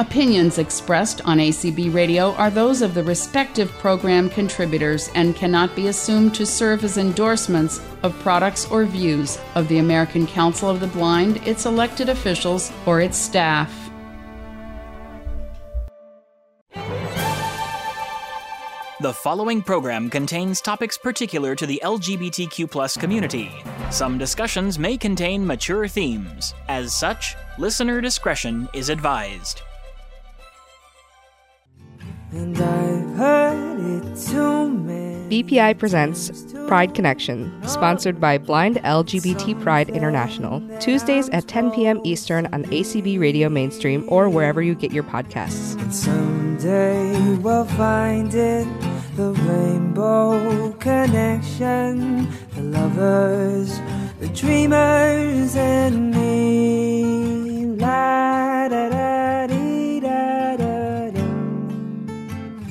Opinions expressed on ACB Radio are those of the respective program contributors and cannot be assumed to serve as endorsements of products or views of the American Council of the Blind, its elected officials, or its staff. The following program contains topics particular to the LGBTQ+ community. Some discussions may contain mature themes. As such, listener discretion is advised. And I've heard it too many. BPI presents Pride Connection, sponsored by Blind LGBT Pride International. Tuesdays at 10 p.m. Eastern on ACB Radio Mainstream or wherever you get your podcasts. And someday we'll find it. The rainbow connection, the lovers, the dreamers, and me. La da da dee da da da.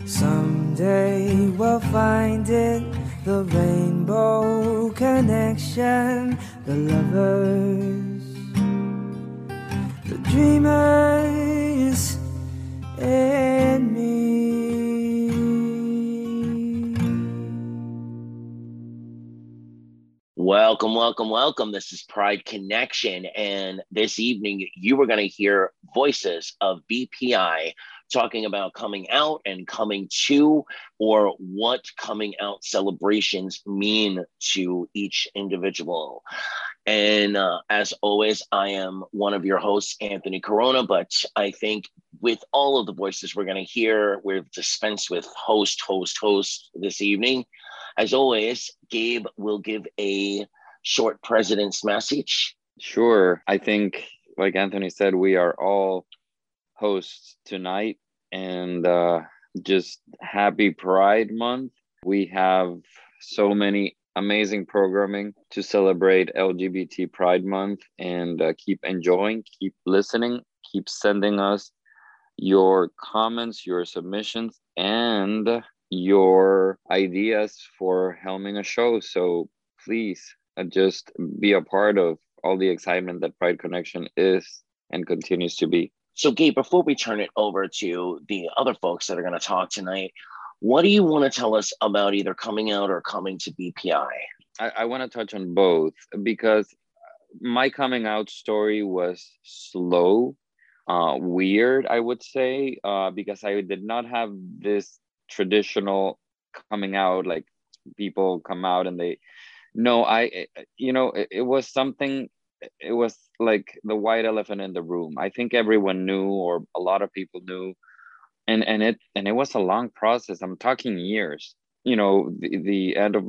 Someday we'll find it. The rainbow connection, the lovers, the dreamers, and me. Welcome, welcome, welcome. This is Pride Connection, and this evening you are going to hear voices of BPI talking about coming out and coming to, or what coming out celebrations mean to each individual. And as always, I am one of your hosts, Anthony Corona, but I think with all of the voices we're going to hear, we're dispensed with host this evening. As always, Gabe will give a short president's message. Sure. I think, like Anthony said, we are all hosts tonight, and just happy Pride Month. We have so many amazing programming to celebrate LGBT Pride Month, and keep enjoying, keep listening, keep sending us your comments, your submissions, and your ideas for helming a show. So please just be a part of all the excitement that Pride Connection is and continues to be. So Gabe, before we turn it over to the other folks that are going to talk tonight, what do you want to tell us about either coming out or coming to BPI? I want to touch on both, because my coming out story was slow, weird, I would say, because I did not have this traditional coming out, like people come out and they it was something, it was like the white elephant in the room. I think everyone knew, or a lot of people knew, and it was a long process. I'm talking years. The end of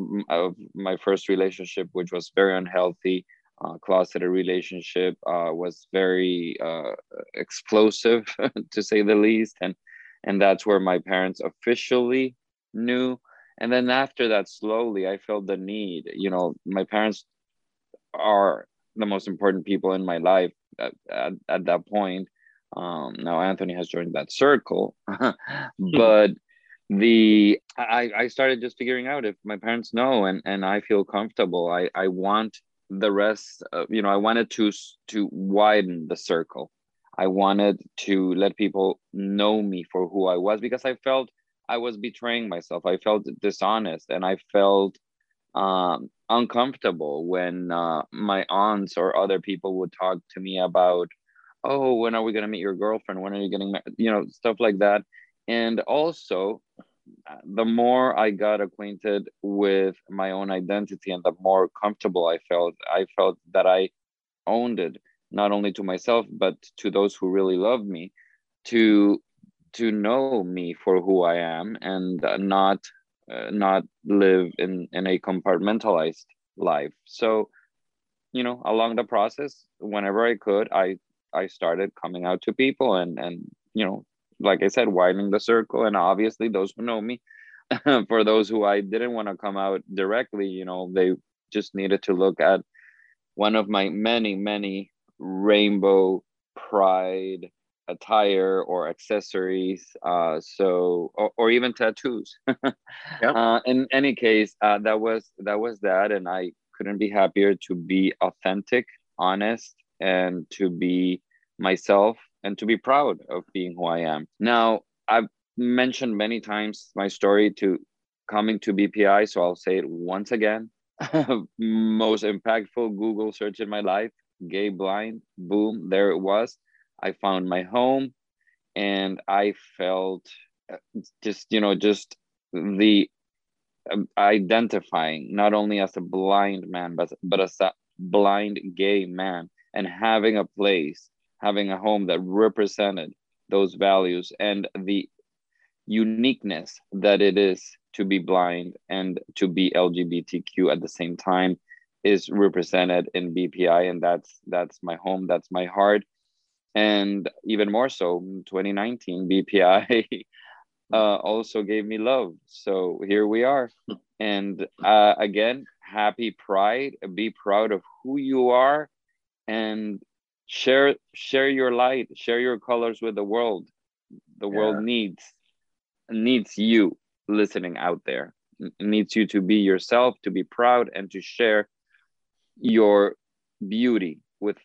my first relationship, which was very unhealthy, closeted relationship, was very explosive to say the least, and that's where my parents officially knew. And then after that, slowly, I felt the need. My parents are the most important people in my life at that point. Now Anthony has joined that circle. But I started just figuring out if my parents know, and I feel comfortable. I want the rest, I wanted to widen the circle. I wanted to let people know me for who I was, because I felt I was betraying myself. I felt dishonest, and I felt uncomfortable when my aunts or other people would talk to me about, oh, when are we going to meet your girlfriend? When are you getting married? Stuff like that. And also, the more I got acquainted with my own identity and the more comfortable I felt that I owned it. Not only to myself, but to those who really love me, to know me for who I am, and not live in a compartmentalized life. So, along the process, whenever I could, I started coming out to people, and like I said, widening the circle. And obviously, those who know me, for those who I didn't want to come out directly, they just needed to look at one of my many, many rainbow pride attire or accessories, or even tattoos. Yep. In any case, that was that, and I couldn't be happier to be authentic, honest, and to be myself and to be proud of being who I am. Now, I've mentioned many times my story to coming to BPI, so I'll say it once again. Most impactful Google search in my life, gay blind, boom, there it was. I found my home, and I felt just the identifying not only as a blind man, but as a blind gay man, and having a place, having a home that represented those values and the uniqueness that it is to be blind and to be LGBTQ at the same time is represented in BPI. And that's my home, that's my heart. And even more so, in 2019, BPI also gave me love. So here we are. And again, happy Pride. Be proud of who you are, and share your light, share your colors with the world. The world needs you listening out there. It needs you to be yourself, to be proud, and to share your beauty with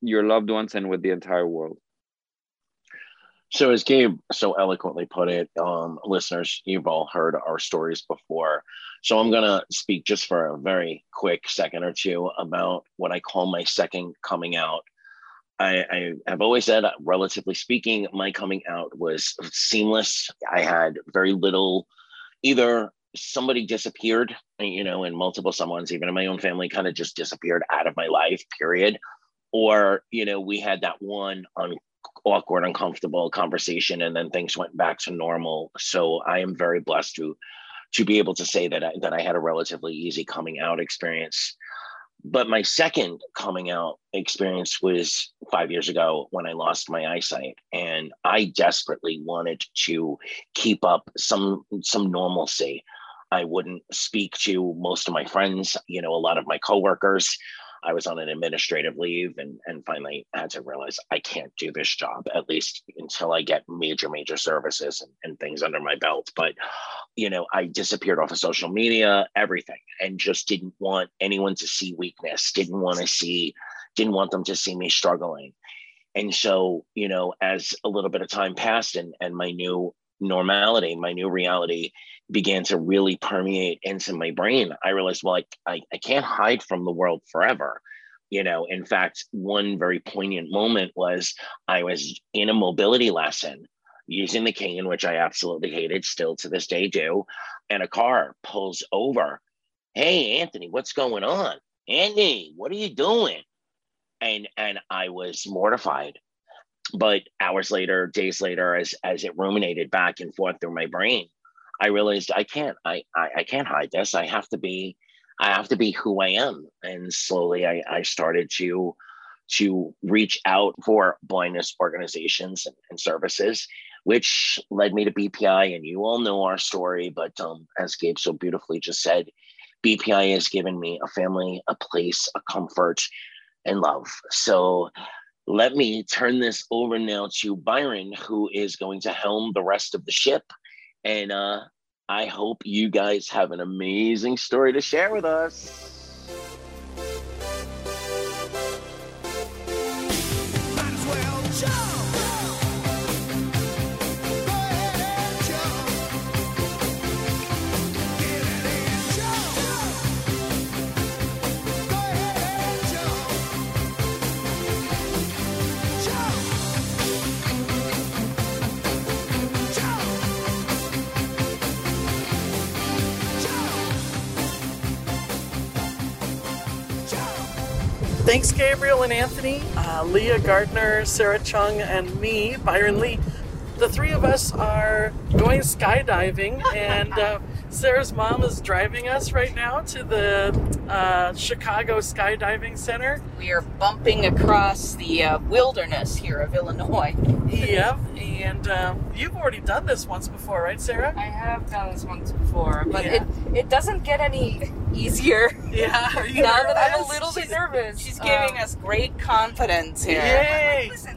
your loved ones and with the entire world. So as Gabe so eloquently put it, listeners, you've all heard our stories before. So I'm going to speak just for a very quick second or two about what I call my second coming out. I have always said, relatively speaking, my coming out was seamless. I had very little, either somebody disappeared, and multiple someones, even in my own family, kind of just disappeared out of my life, period. Or, we had that one awkward, uncomfortable conversation, and then things went back to normal. So I am very blessed to be able to say that I had a relatively easy coming out experience. But my second coming out experience was 5 years ago when I lost my eyesight, and I desperately wanted to keep up some normalcy. I wouldn't speak to most of my friends, a lot of my coworkers. I was on an administrative leave and finally had to realize I can't do this job, at least until I get major services and things under my belt. But, I disappeared off of social media, everything, and just didn't want anyone to see weakness, didn't want them to see me struggling. And so, as a little bit of time passed and my new normality, my new reality began to really permeate into my brain, I realized, well, I can't hide from the world forever. In fact, one very poignant moment was I was in a mobility lesson using the cane, which I absolutely hated, still to this day do, and a car pulls over. Hey, Anthony, what's going on? Andy, what are you doing? And I was mortified. But hours later, days later, as it ruminated back and forth through my brain, I realized I can't hide this. I have to be who I am. And slowly I started to reach out for blindness organizations and services, which led me to BPI. And you all know our story, but as Gabe so beautifully just said, BPI has given me a family, a place, a comfort, and love. So let me turn this over now to Byron, who is going to helm the rest of the ship. And I hope you guys have an amazing story to share with us. Thanks, Gabriel and Anthony, Leah Gardner, Sarah Chung, and me, Byron Lee. The three of us are going skydiving, and Sarah's mom is driving us right now to the Chicago Skydiving Center. We are bumping across the wilderness here of Illinois. Yep, and you've already done this once before, right, Sarah? I have done this once before, but it doesn't get any easier. Yeah, are you now nervous? That I'm a little bit nervous. She's giving us great confidence here. Yay! Listen,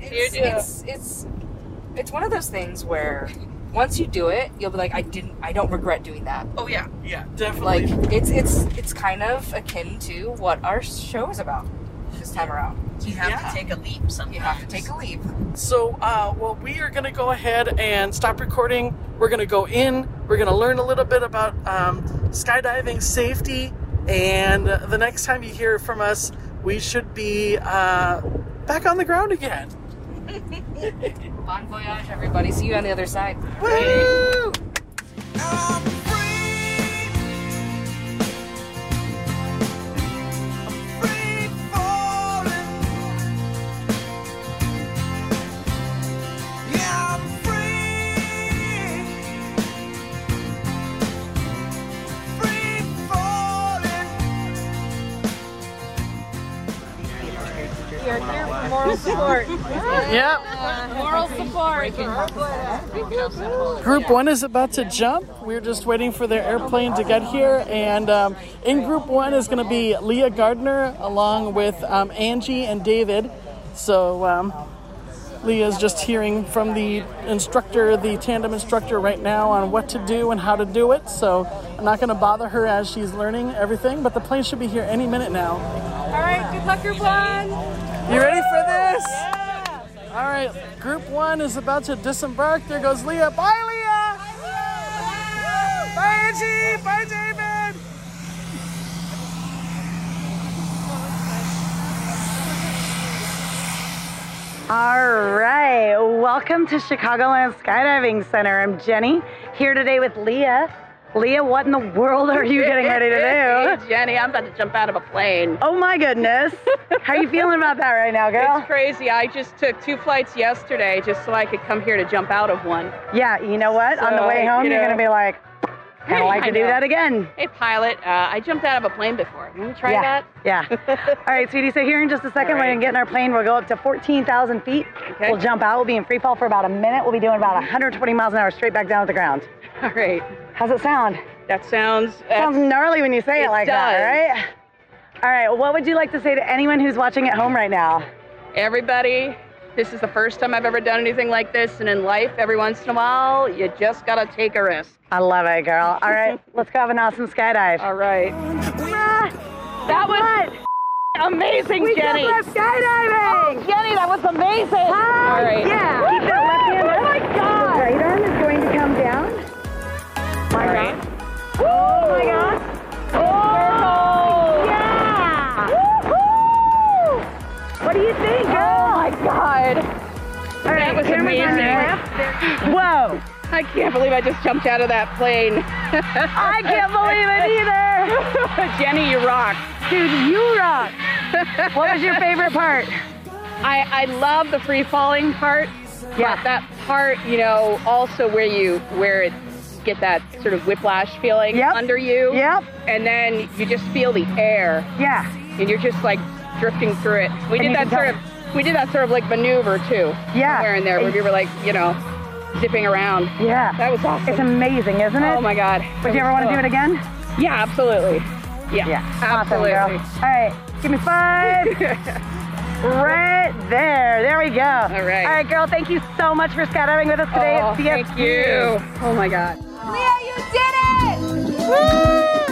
it's one of those things where once you do it, you'll be like, I don't regret doing that. Oh yeah, yeah, definitely. Like it's kind of akin to what our show is about this time around. You have to take a leap sometimes. You have to take a leap. So, well, we are going to go ahead and stop recording. We're going to go in. We're going to learn a little bit about skydiving safety. And the next time you hear from us, we should be back on the ground again. Bon voyage, everybody. See you on the other side. Woo! Hey. Moral support. Yep. Moral support. Group one is about to jump. We're just waiting for their airplane to get here. And in group one is going to be Leah Gardner along with Angie and David. So Leah's just hearing from the instructor, the tandem instructor right now on what to do and how to do it. So I'm not going to bother her as she's learning everything. But the plane should be here any minute now. All right. Good luck, group one. You ready for this? Yeah. All right, group one is about to disembark. There goes Leah. Bye, Leah! Bye, Angie! Bye, David! All right, welcome to Chicagoland Skydiving Center. I'm Jenny, here today with Leah. Leah, what in the world are you getting ready to do? Hey, Jenny, I'm about to jump out of a plane. Oh, my goodness. How are you feeling about that right now, girl? It's crazy. I just took 2 flights yesterday just so I could come here to jump out of one. Yeah, you know what? So, on the way home, you're going to be like, hey, I'd like to do that again. Hey, pilot, I jumped out of a plane before. Can we try that? Yeah. All right, sweetie, so here in just a second, we're going to get in our plane. We'll go up to 14,000 feet. Okay. We'll jump out. We'll be in free fall for about a minute. We'll be doing about 120 miles an hour straight back down to the ground. All right. How's it sound? That sounds gnarly when you say it like that, right? All right, what would you like to say to anyone who's watching at home right now? Everybody, this is the first time I've ever done anything like this, and in life, every once in a while, you just gotta take a risk. I love it, girl. All right, let's go have an awesome skydive. All right. That was amazing, Jenny. We just left skydiving. Oh, Jenny, that was amazing. All right. Yeah. Woo-hoo! Keep that left hand. Oh my God. The radar is going to come down. All right. Woo! Oh my gosh. Oh! Yeah! Woohoo! What do you think, girl? Oh my God. All right, that was amazing. Whoa! I can't believe I just jumped out of that plane. I can't believe it either. Jenny, you rock. Dude, you rock. What was your favorite part? I love the free falling part. Yeah. But that part, you know, also where it get that sort of whiplash feeling under you. Yep. And then you just feel the air. Yeah. And you're just like drifting through it. We did that sort of like maneuver too. Yeah. Somewhere in there where we were like, you know, zipping around. Yeah. That was awesome. It's amazing, isn't it? Oh my God. Would you ever want to do it again? Yeah, absolutely. Yeah. Absolutely. Awesome, girl. All right. Give me 5. Right there. There we go. All right. All right, girl. Thank you so much for skydiving with us today at CFP. Thank you. Oh my God. Leah, you did it! Woo!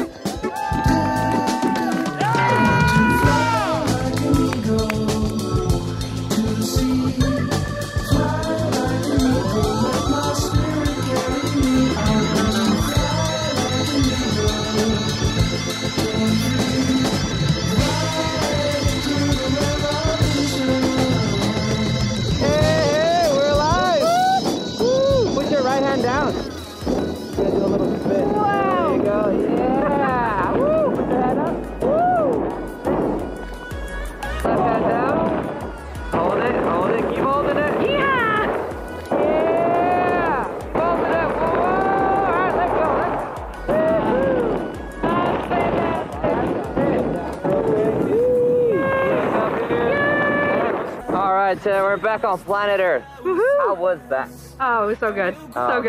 So we're back on planet Earth. Woo-hoo. How was that? Oh, it was so good. What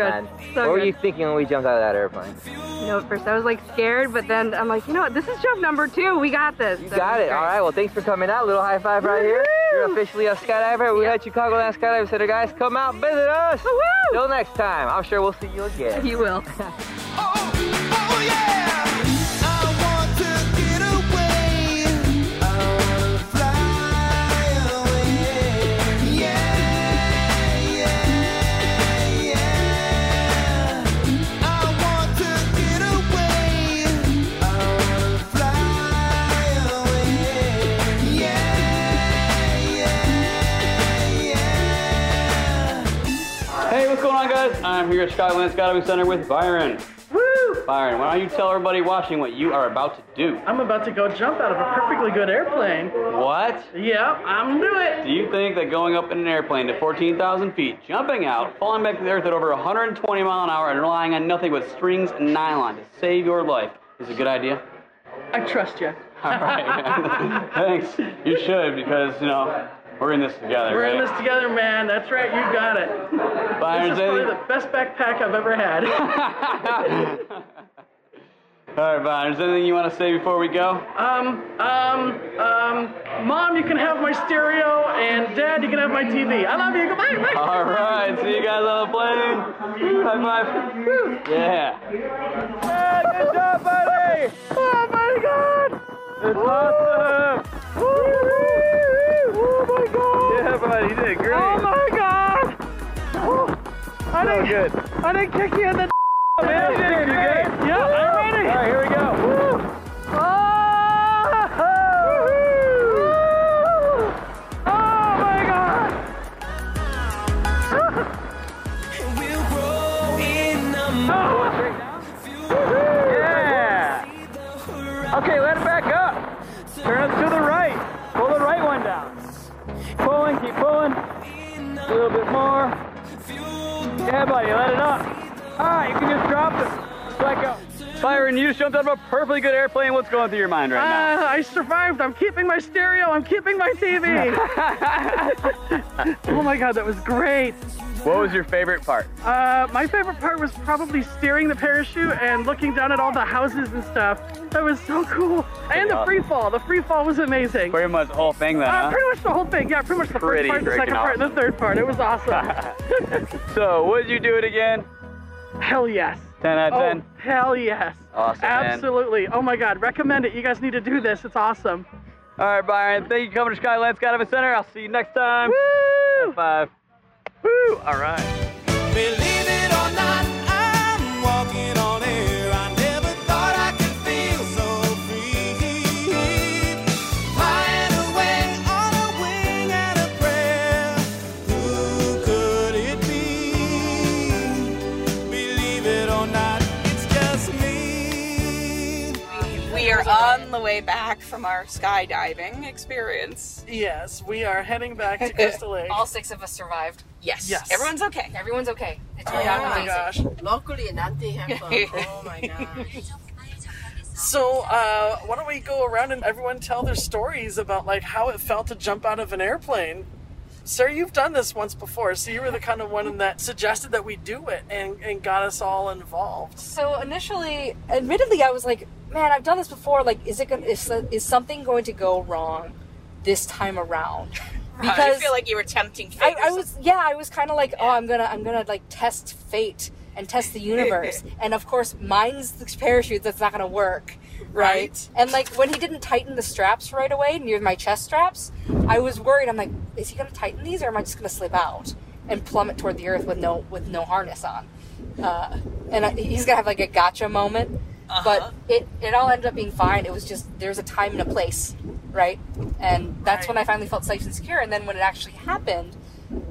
were you thinking when we jumped out of that airplane? You know, at first I was like scared, but then I'm like, you know what? This is jump number 2. We got this. You got it. All right. Well, thanks for coming out. Little high five right here. You're officially a skydiver. We're at Chicagoland Skydiving Center, guys. Come out, visit us. Woo-hoo. Till next time. I'm sure we'll see you again. You will. I want to get away. I want to fly. guys. I'm here at Chicagoland Skydiving Center with Byron. Woo! Byron, why don't you tell everybody watching what you are about to do? I'm about to go jump out of a perfectly good airplane. What? Yeah, I'm gonna do it. Do you think that going up in an airplane to 14,000 feet, jumping out, falling back to the earth at over 120 miles an hour, and relying on nothing but strings and nylon to save your life is a good idea? I trust you. All right, man. Thanks. You should, because, you know, we're in this together. We're in this together, man. That's right. You got it. Byron, this is probably the best backpack I've ever had. All right, Byron. Is there anything you want to say before we go? Mom, you can have my stereo, and Dad, you can have my TV. I love you. Goodbye. Bye. All right. See you guys on the plane. High five. Yeah. Hey, good job, buddy. Oh my God. It's awesome. Oh my God! Yeah, buddy, you did great. Oh my God! Oh, I didn't kick you in the man. You did great. Yeah, I'm ready. All right, here we go. Woo. Oh! Oh my God! We'll grow in the morning. Yeah. Okay, let it back up. Turn it to the right. Pull the right one down. Pulling, keep pulling. A little bit more. Yeah, buddy, let it up. All right, you can just drop it. Let go. Byron, you just jumped out of a perfectly good airplane. What's going through your mind right now? I survived. I'm keeping my stereo. I'm keeping my TV. Oh, my God, that was great. What was your favorite part? My favorite part was probably steering the parachute and looking down at all the houses and stuff. That was so cool. And the free fall. The free fall was amazing. Pretty much the whole thing then, huh? Pretty much the whole thing. Yeah, pretty much the first part, the second part, and the third part. It was awesome. So, would you do it again? Hell yes. 10 out of 10? Oh, hell yes. Awesome, absolutely. Man. Oh, my God. Recommend it. You guys need to do this. It's awesome. All right, Byron. Thank you for coming to Skyland Skydiving Center. I'll see you next time. Woo! High five. Woo! All right. Believe it or not, I'm walking on air. I never thought I could feel so free. High and away on a wing and a prayer. Who could it be? Believe it or not, it's just me. We are on the way back from our skydiving experience. Yes, we are heading back to Crystal Lake. All six of us survived. Yes. Yes. Everyone's okay. Everyone's okay. It turned out amazing. Oh my gosh. Locally in Antihampa. Oh my gosh. So why don't we go around and everyone tell their stories about like how it felt to jump out of an airplane. Sarah, you've done this once before, so you were the kind of one that suggested that we do it and got us all involved. So initially, admittedly, I was like, man, I've done this before. Like, is something going to go wrong this time around? Because I feel like you were tempting fate. I was kind of like, oh, I'm gonna like test fate and test the universe, and of course, mine's the parachute that's not gonna work, right? And like when he didn't tighten the straps right away near my chest straps, I was worried. I'm like, is he gonna tighten these, or am I just gonna slip out and plummet toward the earth with no harness on? And he's gonna have like a gotcha moment. Uh-huh. But it all ended up being fine. It was just, there's a time and a place, right? And that's when I finally felt safe and secure. And then when it actually happened,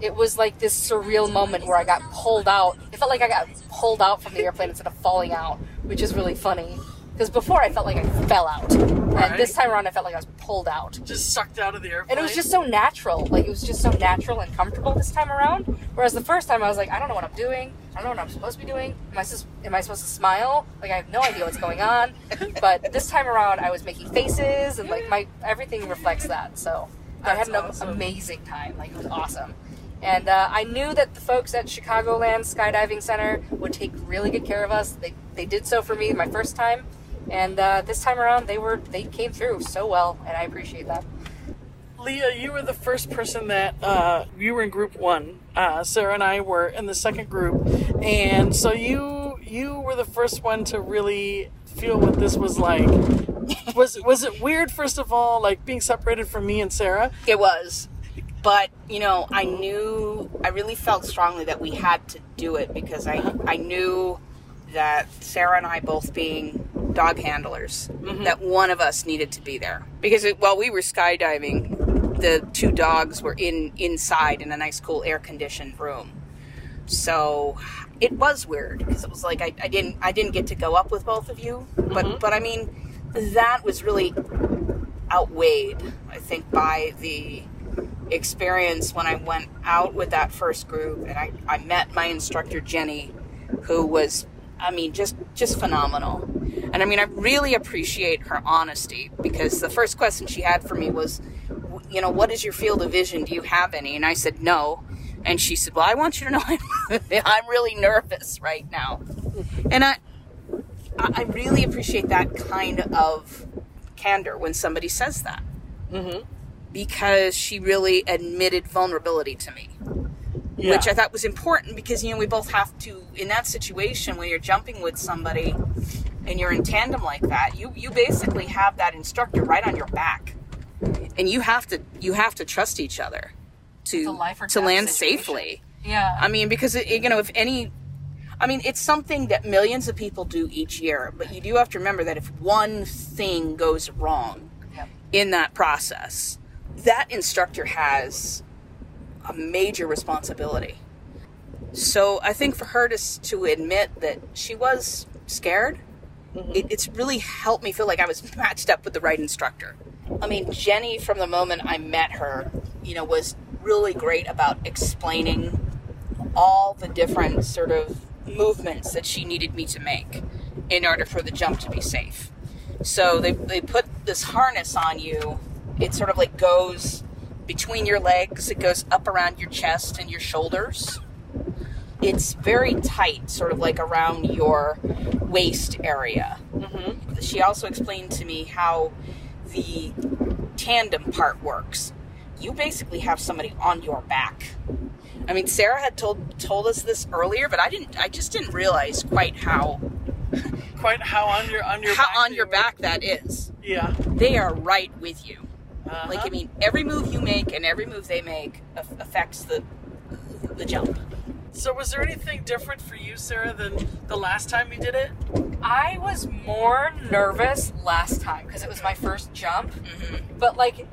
it was like this surreal moment where I got pulled out. It felt like I got pulled out from the airplane instead of falling out, which is really funny. Because before I felt like I fell out. Right. And this time around I felt like I was pulled out. Just sucked out of the airplane. And it was just so natural. Like, it was just so natural and comfortable this time around. Whereas the first time I was like, I don't know what I'm doing. I don't know what I'm supposed to be doing. Am I supposed to smile? Like, I have no idea what's going on. But this time around I was making faces and like everything reflects that. So I had an amazing time. Like, it was awesome. And I knew that the folks at Chicagoland Skydiving Center would take really good care of us. They did so for me my first time. And this time around, they came through so well, and I appreciate that. Leah, you were the first person that you were in group one. Sarah and I were in the second group, and so you were the first one to really feel what this was like. Was it weird, first of all, like being separated from me and Sarah? It was, but you know, I really felt strongly that we had to do it because I knew that Sarah and I both being dog handlers, mm-hmm. that one of us needed to be there. Because while we were skydiving, the two dogs were inside in a nice, cool, air-conditioned room. So it was weird because it was like I didn't get to go up with both of you, but mm-hmm. but I mean that was really outweighed, I think, by the experience when I went out with that first group and I met my instructor Jenny, who was, I mean, just phenomenal. And I mean, I really appreciate her honesty, because the first question she had for me was, you know, what is your field of vision? Do you have any? And I said, no. And she said, well, I want you to know I'm really nervous right now. And I really appreciate that kind of candor when somebody says that. Mm-hmm. Because she really admitted vulnerability to me, yeah. which I thought was important, because, you know, we both have to, in that situation when you're jumping with somebody and you're in tandem like that, you basically have that instructor right on your back, and you have to trust each other to land situation. Safely. Yeah. I mean, because it, you know, if any, I mean, it's something that millions of people do each year, but you do have to remember that if one thing goes wrong yep. in that process, that instructor has a major responsibility. So I think for her to admit that she was scared, mm-hmm. it's really helped me feel like I was matched up with the right instructor. I mean, Jenny, from the moment I met her, you know, was really great about explaining all the different sort of movements that she needed me to make in order for the jump to be safe. So they put this harness on you. It sort of like goes between your legs. It goes up around your chest and your shoulders. It's very tight, sort of like around your waist area. Mm-hmm. She also explained to me how the tandem part works. You basically have somebody on your back. I mean, Sarah had told us this earlier, but I just didn't realize quite how on your back that is. Yeah, they are right with you. Uh-huh. Like, I mean, every move you make and every move they make affects the jump. So was there anything different for you, Sarah, than the last time you did it? I was more nervous last time because it was my first jump. Mm-hmm. But, like,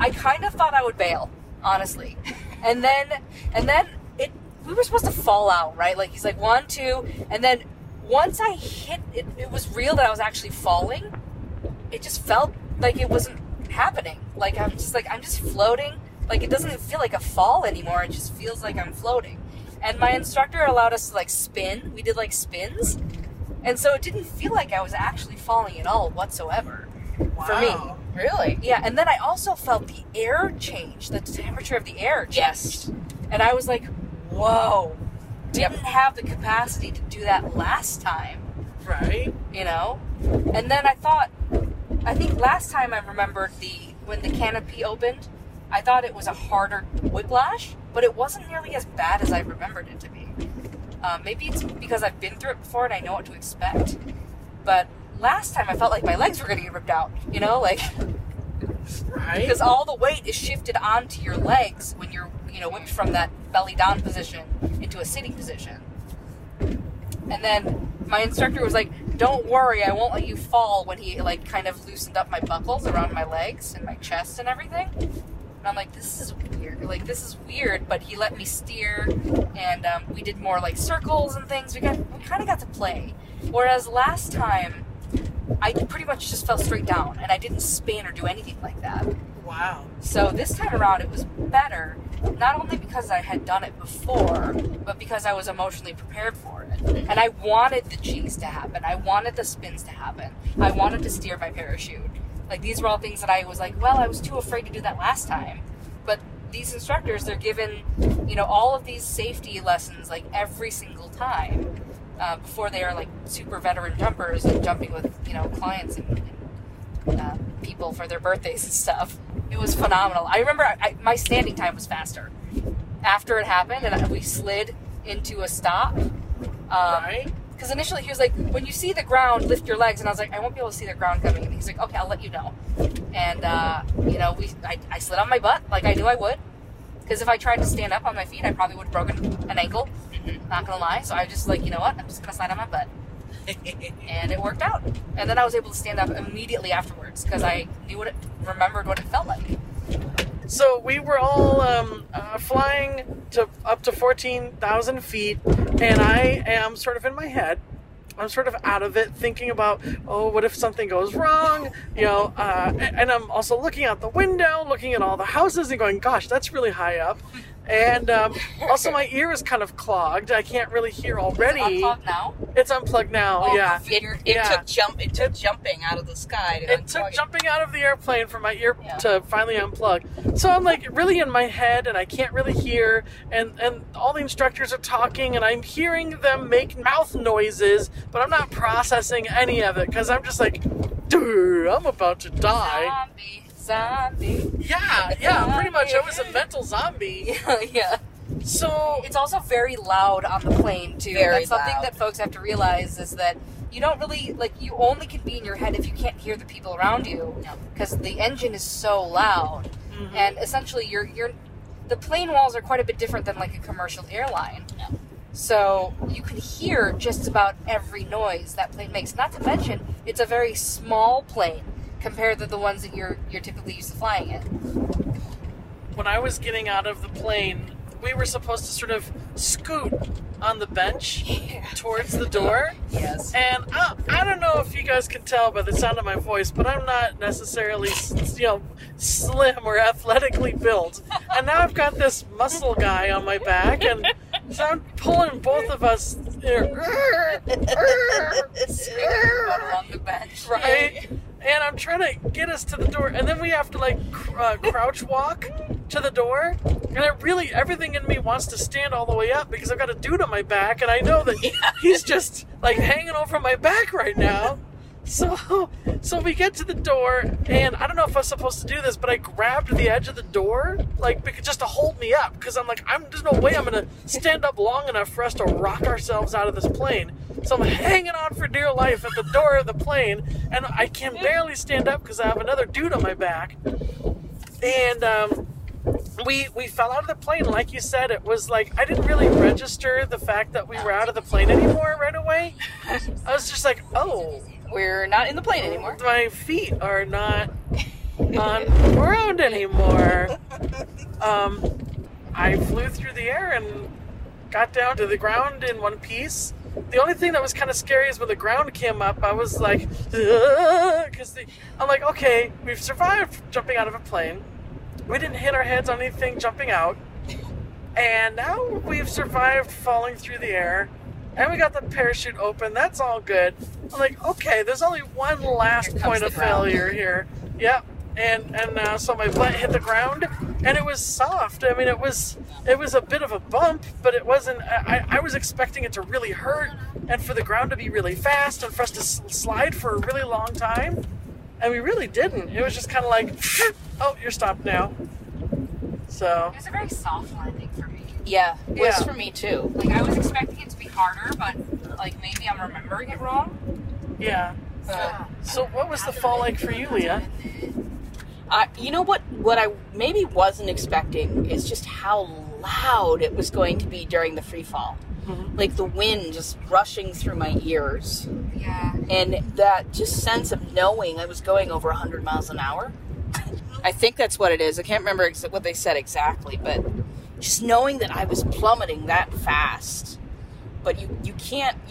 I kind of thought I would bail, honestly. And then we were supposed to fall out, right? Like, he's like, 1, 2. And then once I hit it, it was real that I was actually falling. It just felt like it wasn't happening. Like, I'm just floating. Like, it doesn't feel like a fall anymore. It just feels like I'm floating. And my instructor allowed us to, like, spin. We did, like, spins. And so it didn't feel like I was actually falling at all whatsoever. Wow. For me. Really? Yeah. And then I also felt the air change. The temperature of the air changed. Yes. And I was like, whoa. Didn't have the capacity to do that last time. Right. You know? And then I think last time I remembered when the canopy opened, I thought it was a harder whiplash, but it wasn't nearly as bad as I remembered it to be. Maybe it's because I've been through it before and I know what to expect. But last time I felt like my legs were going to get ripped out, you know, like, right? Because all the weight is shifted onto your legs when you're, you know, whipped from that belly down position into a sitting position. And then my instructor was like, don't worry, I won't let you fall, when he, like, kind of loosened up my buckles around my legs and my chest and everything. And I'm like, this is weird, but he let me steer, and we did more, like, circles and things. We kind of got to play. Whereas last time, I pretty much just fell straight down, and I didn't spin or do anything like that. Wow. So this time around, it was better, not only because I had done it before, but because I was emotionally prepared for it. And I wanted the G's to happen. I wanted the spins to happen. I wanted to steer my parachute. Like, these were all things that I was like, well, I was too afraid to do that last time. But these instructors, they're given, you know, all of these safety lessons, like, every single time before they are, like, super veteran jumpers and jumping with, you know, clients and people for their birthdays and stuff. It was phenomenal. I remember my standing time was faster after it happened, and we slid into a stop. Right. Because initially he was like, when you see the ground, lift your legs. And I was like, I won't be able to see the ground coming. And he's like, okay, I'll let you know. And, you know, I slid on my butt like I knew I would. Because if I tried to stand up on my feet, I probably would have broken an ankle. Mm-hmm. Not going to lie. So I was just like, you know what? I'm just going to slide on my butt. And it worked out. And then I was able to stand up immediately afterwards because I remembered what it felt like. So we were all flying to up to 14,000 feet, and I am sort of in my head. I'm sort of out of it, thinking about, oh, what if something goes wrong? You know, and I'm also looking out the window, looking at all the houses and going, gosh, that's really high up. And also my ear is kind of clogged. I can't really hear already. Is it unplugged now? It's unplugged now, oh, yeah. It took jumping out of the sky to unplug it. It took jumping out of the airplane for my ear to finally unplug. So I'm like really in my head and I can't really hear. And all the instructors are talking and I'm hearing them make mouth noises, but I'm not processing any of it because I'm just like, dude, I'm about to die. Zombie. Yeah, pretty much. I was a mental zombie. Yeah. So it's also very loud on the plane too. That's something that folks have to realize is that you don't really you only can be in your head if you can't hear the people around you because the engine is so loud. Mm-hmm. And essentially, the plane walls are quite a bit different than like a commercial airline. Yeah. So you can hear just about every noise that plane makes. Not to mention, it's a very small plane compared to the ones that you're typically used to flying in. When I was getting out of the plane, we were supposed to sort of scoot on the bench towards the door. Yes. And I don't know if you guys can tell by the sound of my voice, but I'm not necessarily, slim or athletically built. And now I've got this muscle guy on my back, and so I'm pulling both of us on the bench, right? And I'm trying to get us to the door, and then we have to crouch walk to the door. And everything in me wants to stand all the way up because I've got a dude on my back, and I know that he's just hanging over my back right now. So we get to the door, and I don't know if I was supposed to do this, but I grabbed the edge of the door, just to hold me up, because I'm like, there's no way I'm going to stand up long enough for us to rock ourselves out of this plane. So I'm hanging on for dear life at the door of the plane, and I can barely stand up because I have another dude on my back. And we fell out of the plane. Like you said, it was I didn't really register the fact that we were out of the plane anymore right away. I was just like, oh, we're not in the plane anymore. My feet are not on the ground anymore. I flew through the air and got down to the ground in one piece. The only thing that was kind of scary is when the ground came up, I was like, because I'm like, okay, we've survived jumping out of a plane. We didn't hit our heads on anything jumping out. And now we've survived falling through the air. And we got the parachute open. That's all good. I'm like, okay, there's only one last point of failure here. Yep. And so my butt hit the ground, and it was soft. I mean, it was a bit of a bump, but it wasn't. I was expecting it to really hurt, and for the ground to be really fast, and for us to slide for a really long time, and we really didn't. It was just kind of like, oh, you're stopped now. So it was a very soft landing for me. Yeah, it was for me too. I was expecting it to be harder, but maybe I'm remembering it wrong. Yeah. So what was the fall like for you, Leah? You know what I maybe wasn't expecting is just how loud it was going to be during the free fall. Mm-hmm. The wind just rushing through my ears. Yeah. And that just sense of knowing I was going over 100 miles an hour. I think that's what it is. I can't remember what they said exactly, but just knowing that I was plummeting that fast. But you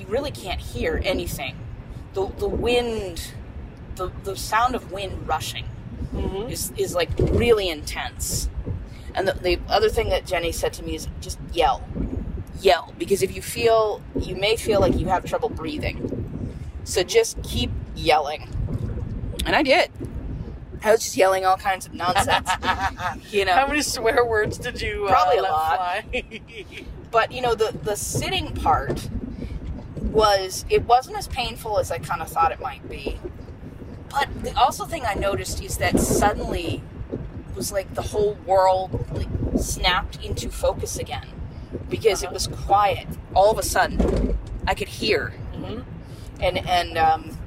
really can't hear anything. The wind, the sound of wind rushing. Mm-hmm. Is really intense. And the other thing that Jenny said to me is just yell, because if you may feel like you have trouble breathing, so just keep yelling. And I did. I was just yelling all kinds of nonsense. How many swear words did you probably a lot fly? But the sitting part wasn't as painful as I kind of thought it might be. But the also thing I noticed is that suddenly it was the whole world snapped into focus again because it was quiet. All of a sudden, I could hear, mm-hmm. and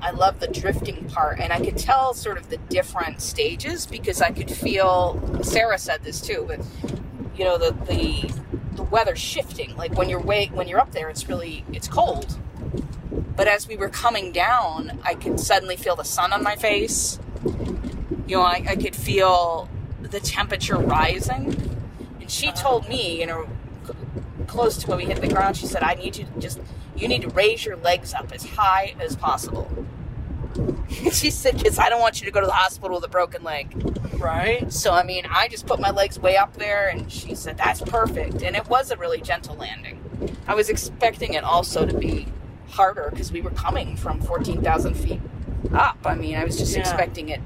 I love the drifting part, and I could tell sort of the different stages because I could feel. Sarah said this too, but the weather shifting. When you're up there, it's cold. But as we were coming down, I could suddenly feel the sun on my face. I could feel the temperature rising. And she told me, you know, close to when we hit the ground, she said, you need to raise your legs up as high as possible. She said, because I don't want you to go to the hospital with a broken leg. Right. So, I mean, I just put my legs way up there, and she said, that's perfect. And it was a really gentle landing. I was expecting it also to be harder because we were coming from 14,000 feet up. I mean, I was just expecting it.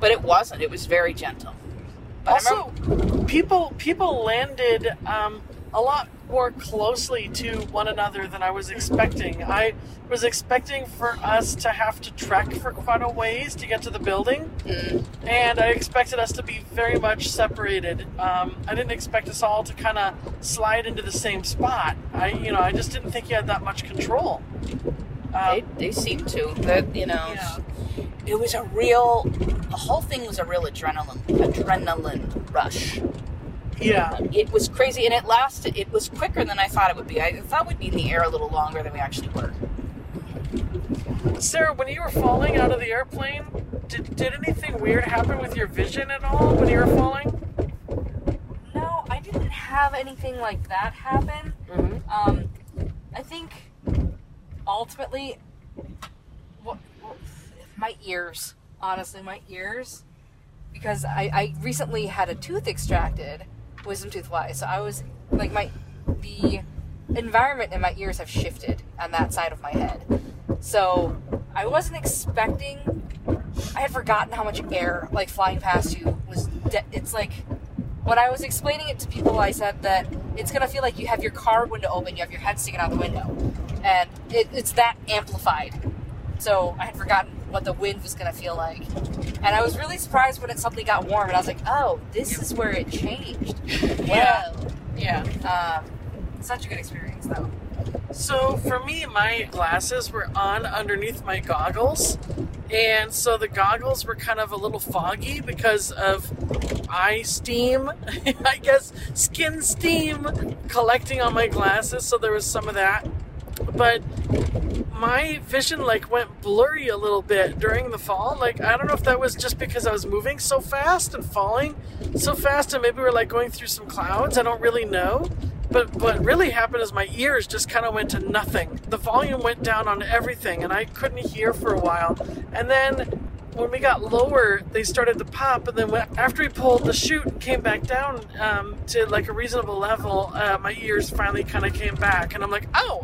But it wasn't. It was very gentle. But also, people landed a lot more closely to one another than I was expecting. I was expecting for us to have to trek for quite a ways to get to the building, and I expected us to be very much separated. I didn't expect us all to kind of slide into the same spot. I just didn't think you had that much control. They seemed to. It was the whole thing was a real adrenaline rush. Yeah. It was crazy, and it lasted. It was quicker than I thought it would be. I thought we'd be in the air a little longer than we actually were. Sarah, when you were falling out of the airplane, did anything weird happen with your vision at all when you were falling? No, I didn't have anything like that happen. Mm-hmm. I think ultimately, my ears. Honestly, my ears. Because I recently had a tooth extracted, wisdom tooth wise. So I was like the environment in my ears have shifted on that side of my head. So I wasn't expecting. I had forgotten how much air like flying past you was. It's like when I was explaining it to people, I said that it's gonna feel like you have your car window open, you have your head sticking out the window, and it's that amplified. So I had forgotten what the wind was going to feel like. And I was really surprised when it suddenly got warm. And I was like, oh, this is where it changed. Yeah. Wow. Yeah. Such a good experience, though. So for me, my glasses were on underneath my goggles. And so the goggles were kind of a little foggy because of eye steam, I guess, skin steam collecting on my glasses. So there was some of that. But my vision went blurry a little bit during the fall. I don't know if that was just because I was moving so fast and falling so fast, and maybe we're going through some clouds. I don't really know. But what really happened is my ears just kind of went to nothing. The volume went down on everything, and I couldn't hear for a while. And then when we got lower, they started to pop, and then after we pulled the chute and came back down to a reasonable level, my ears finally kind of came back, and I'm like, oh,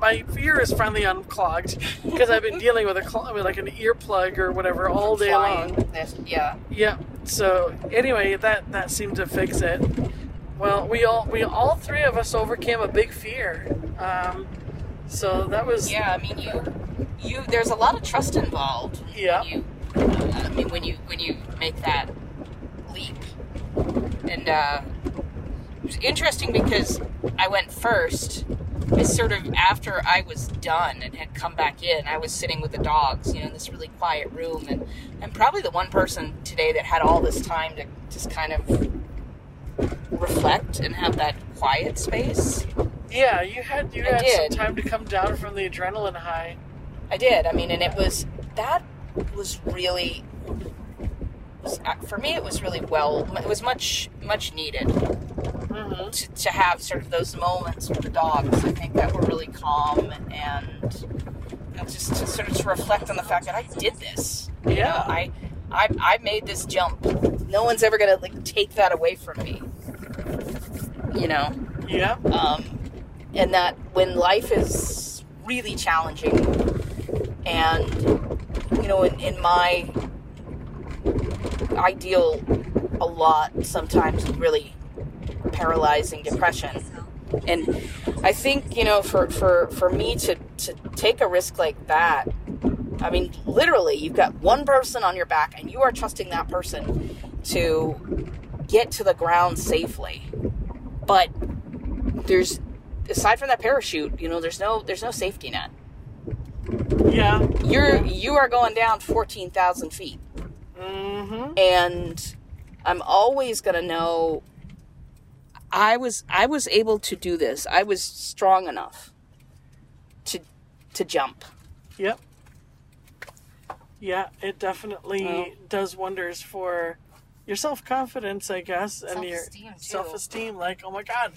my ear is finally unclogged, because I've been dealing with an earplug or whatever all day long. Yeah. So anyway, that seemed to fix it. Well, we all three of us overcame a big fear. So that was. Yeah, I mean you. There's a lot of trust involved. Yeah. When you make that leap. And it was interesting because I went first. It's sort of after I was done and had come back in, I was sitting with the dogs, in this really quiet room. And I'm probably the one person today that had all this time to just kind of reflect and have that quiet space. Yeah, you had some time to come down from the adrenaline high. I did. I mean, and it was much needed to have sort of those moments with the dogs, I think, that were really calm and just to sort of to reflect on the fact that I did this. Yeah. I made this jump. No one's ever going to take that away from me. Yeah. And that when life is really challenging and in my ideal, a lot sometimes really paralyzing depression. And I think, for me to take a risk like that, I mean, literally, you've got one person on your back and you are trusting that person to get to the ground safely. But there's, aside from that parachute, there's no safety net. Yeah. You are going down 14,000 feet. Mm-hmm. And I'm always going to know I was able to do this. I was strong enough to jump. Yep. Yeah, it definitely does wonders for your self-confidence, I guess, and your self-esteem, like, oh my God,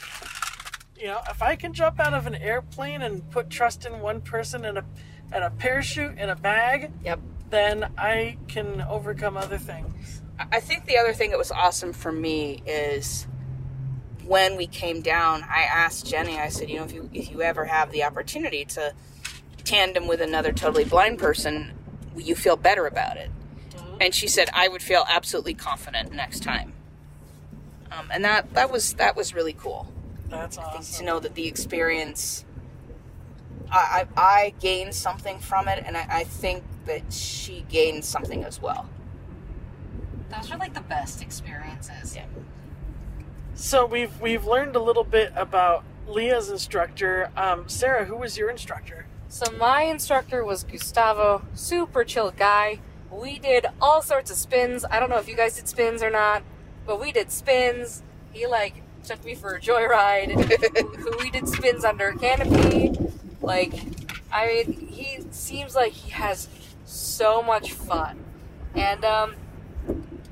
you know, if I can jump out of an airplane and put trust in one person and a parachute and a bag, yep, then I can overcome other things. I think the other thing that was awesome for me is when we came down, I asked Jenny, I said, you know, if you ever have the opportunity to tandem with another totally blind person, will you feel better about it? And she said, I would feel absolutely confident next time. And that was really cool. That's awesome. I think to know that the experience, I gained something from it, and I think that she gained something as well. Those were like the best experiences. Yeah. So we've learned a little bit about Leah's instructor. Sarah, who was your instructor? So my instructor was Gustavo, super chill guy. We did all sorts of spins. I don't know if you guys did spins or not, but we did spins. He, like, took me for a joyride. We did spins under a canopy. Like, I mean, he seems like he has so much fun. And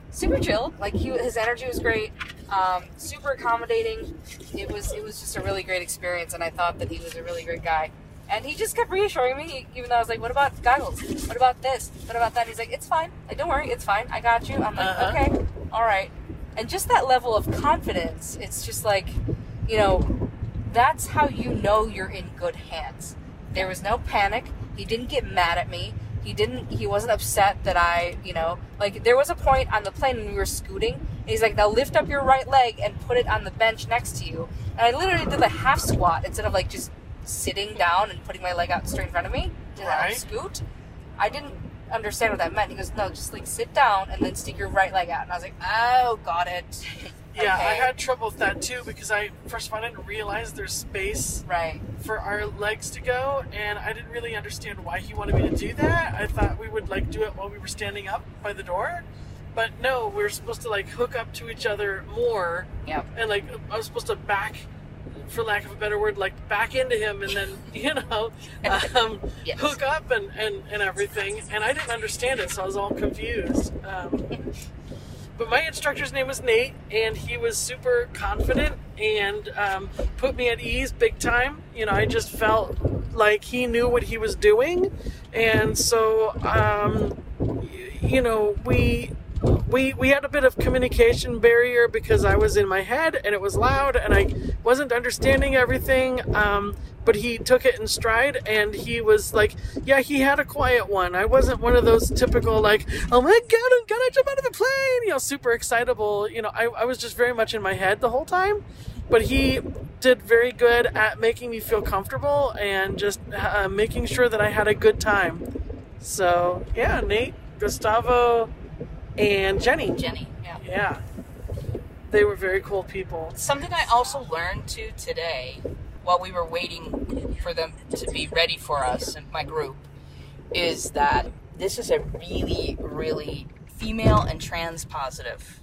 super chill. Like, his energy was great. Super accommodating. It was just a really great experience, and I thought that he was a really great guy. And he just kept reassuring me, even though I was like, what about goggles? What about this? What about that? And he's like, it's fine. Like, don't worry. It's fine. I got you. I'm like, okay. All right. And just that level of confidence, it's just like, you know, that's how you know you're in good hands. There was no panic. He didn't get mad at me. He wasn't upset that I, you know, like, there was a point on the plane when we were scooting, and he's like, now lift up your right leg and put it on the bench next to you. And I literally did the half squat instead of, like, just sitting down and putting my leg out straight in front of me. Did I scoot? I didn't understand what that meant. He goes, no, just like sit down and then stick your right leg out. And I was like, oh, got it. Yeah, okay. I had trouble with that too because first of all, I didn't realize there's space for our legs to go, and I didn't really understand why he wanted me to do that. I thought we would like do it while we were standing up by the door. But no, we're supposed to like hook up to each other more. Yeah. And like I was supposed to back, for lack of a better word, like back into him and then, you know, yes, hook up and everything. And I didn't understand it, so I was all confused. But my instructor's name was Nate, and he was super confident and put me at ease big time. You know, I just felt like he knew what he was doing. And so, you know, we had a bit of communication barrier because I was in my head and it was loud and I wasn't understanding everything, but he took it in stride and he was like, yeah, he had a quiet one. I wasn't one of those typical like, oh my God, I'm gonna jump out of the plane, you know, super excitable. You know, I was just very much in my head the whole time, but he did very good at making me feel comfortable and just making sure that I had a good time. So yeah, Nate, Gustavo, and Jenny. Jenny, yeah. Yeah. They were very cool people. Something I also learned, too, today, while we were waiting for them to be ready for us and my group, is that this is a really, really female and trans positive.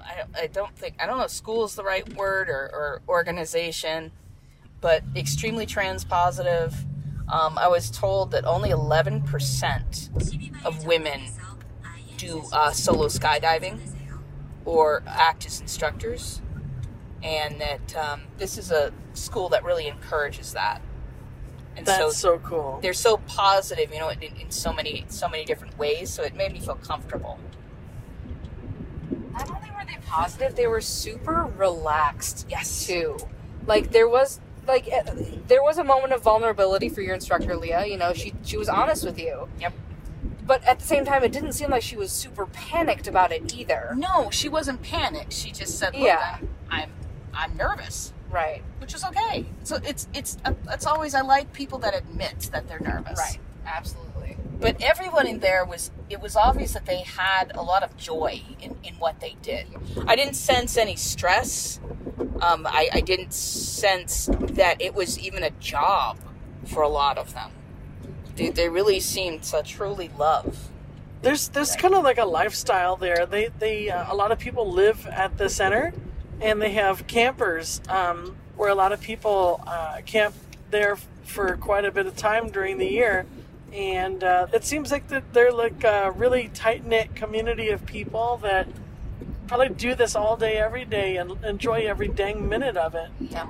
I don't know if school is the right word or organization, but extremely trans positive. I was told that only 11% of women do solo skydiving or act as instructors, and that this is a school that really encourages that. And that's so cool. They're so positive, you know, in so many different ways, so it made me feel comfortable. Not only were they positive, they were super relaxed, yes, too. Like, there was a moment of vulnerability for your instructor, Leah. You know, she was honest with you. Yep. But at the same time, it didn't seem like she was super panicked about it either. No, she wasn't panicked. She just said, look, yeah, I'm nervous. Right. Which is okay. So it's always, I like people that admit that they're nervous. Right. Absolutely. But everyone in there it was obvious that they had a lot of joy in what they did. I didn't sense any stress. I didn't sense that it was even a job for a lot of them. They really seem to truly love. There's kind of like a lifestyle there. They a lot of people live at the center, and they have campers where a lot of people camp there for quite a bit of time during the year. And it seems like that they're like a really tight-knit community of people that probably do this all day, every day, and enjoy every dang minute of it. Yeah.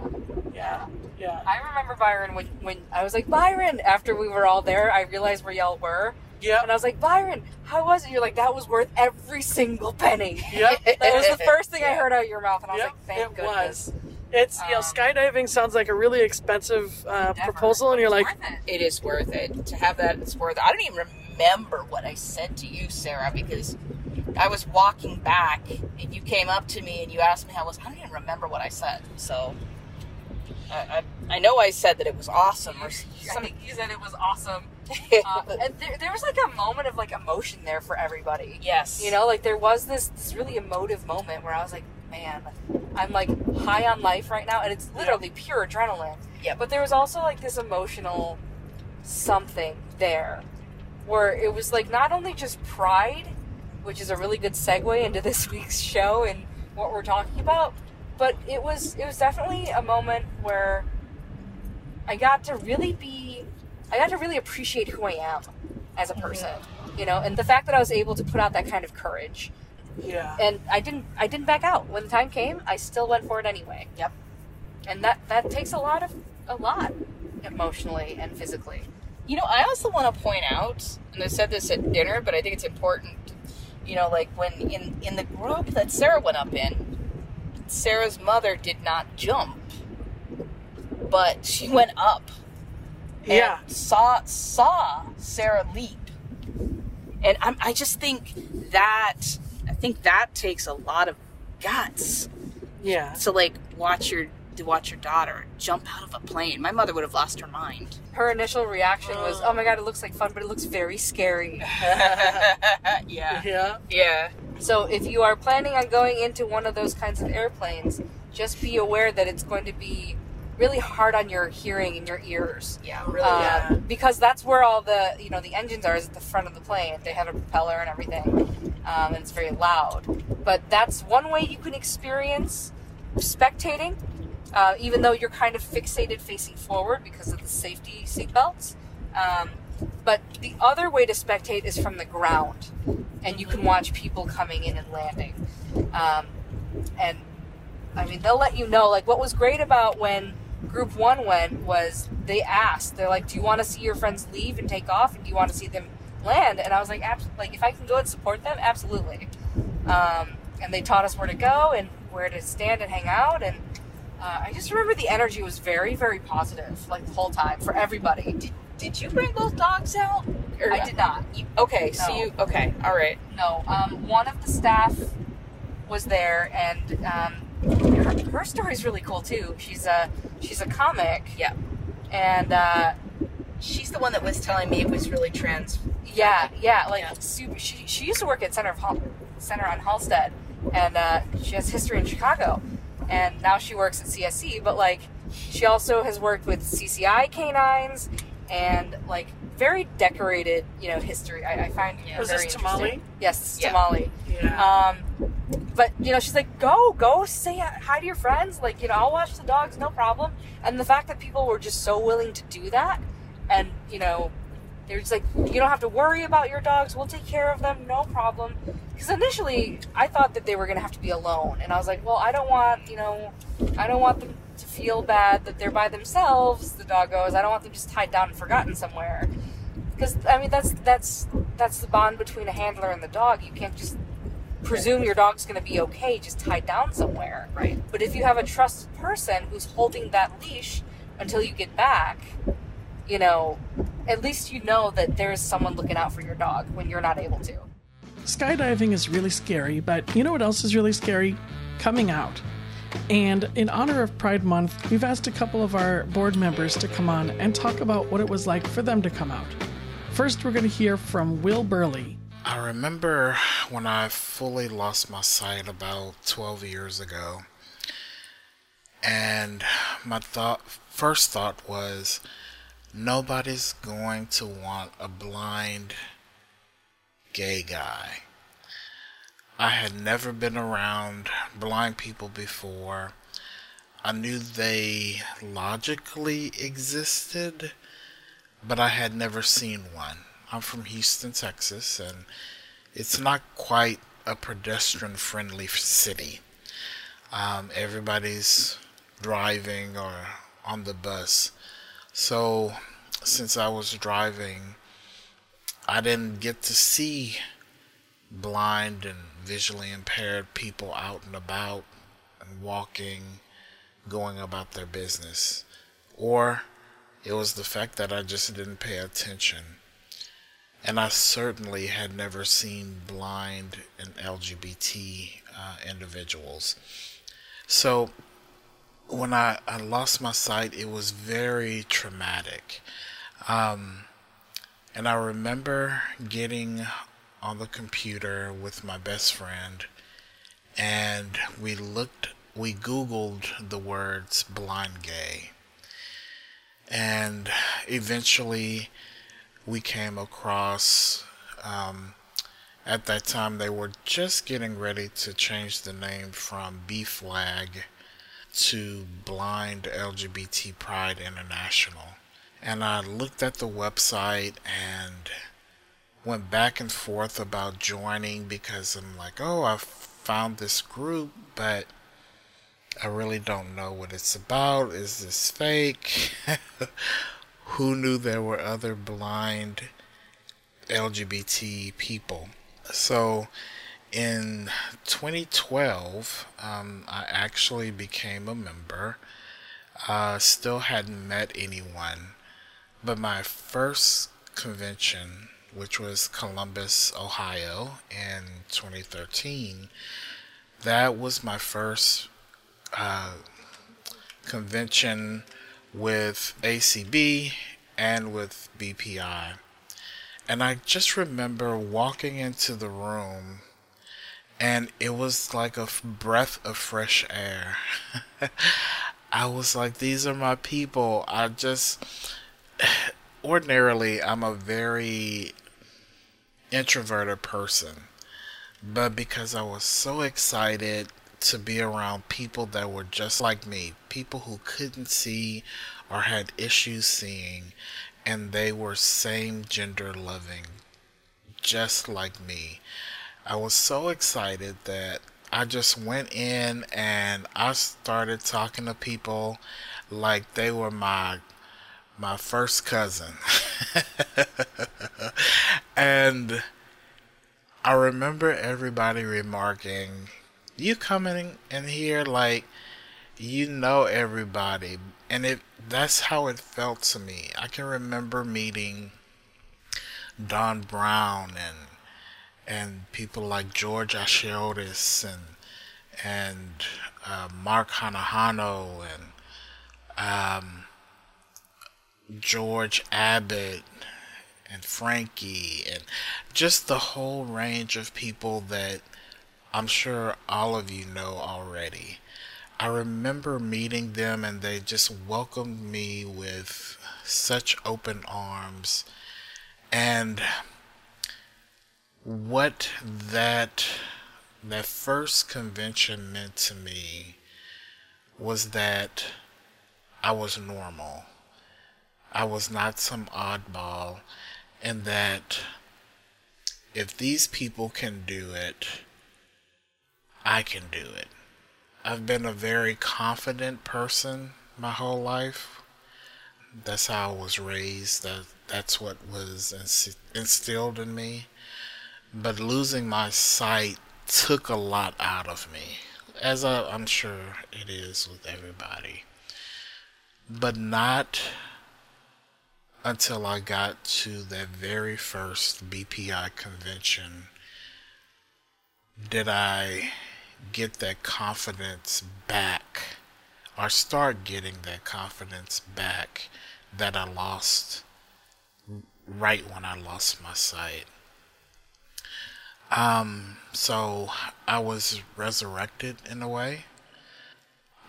Yeah. Yeah. I remember, Byron, when I was like, Byron, after we were all there, I realized where y'all were. Yeah. And I was like, Byron, how was it? You're like, that was worth every single penny. Yeah. That was the first thing I heard out of your mouth, and I was like, thank goodness. It was. It's, you know, skydiving sounds like a really expensive proposal, and you're like, it is worth it. To have that, it's worth it. I don't even remember what I said to you, Sarah, because I was walking back, and you came up to me, and you asked me how it was. I don't even remember what I said, so... I know I said that it was awesome. Or something. I think you said it was awesome. And there was like a moment of like emotion there for everybody. Yes. You know, like there was this really emotive moment where I was like, man, I'm like high on life right now. And it's literally pure adrenaline. Yeah. But there was also like this emotional something there where it was like not only just pride, which is a really good segue into this week's show and what we're talking about, but it was definitely a moment where I got to really appreciate who I am as a person, you know, and the fact that I was able to put out that kind of courage. Yeah. And I didn't back out. When the time came, I still went for it anyway. Yep. And that takes a lot emotionally and physically. You know, I also want to point out, and I said this at dinner, but I think it's important, you know, like when in the group that Sarah went up in, Sarah's mother did not jump, but she went up and saw Sarah leap. And I just think that takes a lot of guts. Yeah. To like watch your daughter jump out of a plane. My mother would have lost her mind. Her initial reaction was, oh my God, it looks like fun, but it looks very scary. Yeah. Yeah. So if you are planning on going into one of those kinds of airplanes, just be aware that it's going to be really hard on your hearing and your ears. Yeah, really. Because that's where all the, you know, the engines are, is at the front of the plane. They have a propeller and everything, and it's very loud. But that's one way you can experience spectating, even though you're kind of fixated facing forward because of the safety seatbelts. But the other way to spectate is from the ground, and you can watch people coming in and landing. And I mean, they'll let you know, like what was great about when group one went was they asked, they're like, do you want to see your friends leave and take off? And do you want to see them land? And I was like, like if I can go and support them, absolutely. And they taught us where to go and where to stand and hang out. And I just remember the energy was very, very positive, like the whole time for everybody. Did you bring both dogs out? Or I did not. Okay, all right. No, one of the staff was there, and her story's really cool too. She's a comic. Yeah. And she's the one that was telling me it was really trans. Super. She used to work at Center on Halsted, and she has history in Chicago, and now she works at CSC. But like, she also has worked with CCI canines. And like very decorated, you know, history. I find it was very interesting. Was this Tamale? Yes, this is Tamale. Yeah. But you know, she's like, go say hi to your friends. Like, you know, I'll watch the dogs, no problem. And the fact that people were just so willing to do that, and you know, they're just like, you don't have to worry about your dogs. We'll take care of them, no problem. Because initially, I thought that they were gonna have to be alone, and I was like, well, I don't want them to feel bad that they're by themselves, the doggos. I don't want them just tied down and forgotten somewhere. Because, I mean, that's the bond between a handler and the dog. You can't just presume your dog's going to be okay just tied down somewhere. Right. But if you have a trusted person who's holding that leash until you get back, you know, at least you know that there is someone looking out for your dog when you're not able to. Skydiving is really scary, but you know what else is really scary? Coming out. And in honor of Pride Month, we've asked a couple of our board members to come on and talk about what it was like for them to come out. First, we're going to hear from Will Burley. I remember when I fully lost my sight about 12 years ago. And my first thought was, nobody's going to want a blind gay guy. I had never been around blind people before. I knew they logically existed, but I had never seen one. I'm from Houston, Texas, and it's not quite a pedestrian-friendly city. Everybody's driving or on the bus. So since I was driving, I didn't get to see blind and visually impaired people out and about and walking, going about their business. Or it was the fact that I just didn't pay attention. And I certainly had never seen blind and LGBT individuals. So when I lost my sight, it was very traumatic. And I remember getting on the computer with my best friend, and we Googled the words blind gay. And eventually we came across, at that time they were just getting ready to change the name from B-Flag to Blind LGBT Pride International. And I looked at the website and went back and forth about joining, because I'm like, oh, I found this group, but I really don't know what it's about. Is this fake? Who knew there were other blind LGBT people? So in 2012, I actually became a member. Still hadn't met anyone, but my first convention, which was Columbus, Ohio in 2013, that was my first convention with ACB and with BPI. And I just remember walking into the room, and it was like a breath of fresh air. I was like, these are my people. I just, ordinarily, I'm a very introverted person, but because I was so excited to be around people that were just like me, people who couldn't see or had issues seeing, and they were same gender loving, just like me. I was so excited that I just went in and I started talking to people like they were my first cousin. And I remember everybody remarking, you coming in here like you know everybody. And that's how it felt to me. I can remember meeting Don Brown and people like George Ashiotis and Mark Hanahano and George Abbott and Frankie, and just the whole range of people that I'm sure all of you know already. I remember meeting them, and they just welcomed me with such open arms. And what that first convention meant to me was that I was normal. I was not some oddball, and that if these people can do it, I can do it. I've been a very confident person my whole life. That's how I was raised. That's what was instilled in me. But losing my sight took a lot out of me, as I'm sure it is with everybody. But not until I got to that very first BPI convention did I get that confidence back, or start getting that confidence back that I lost right when I lost my sight. So I was resurrected in a way.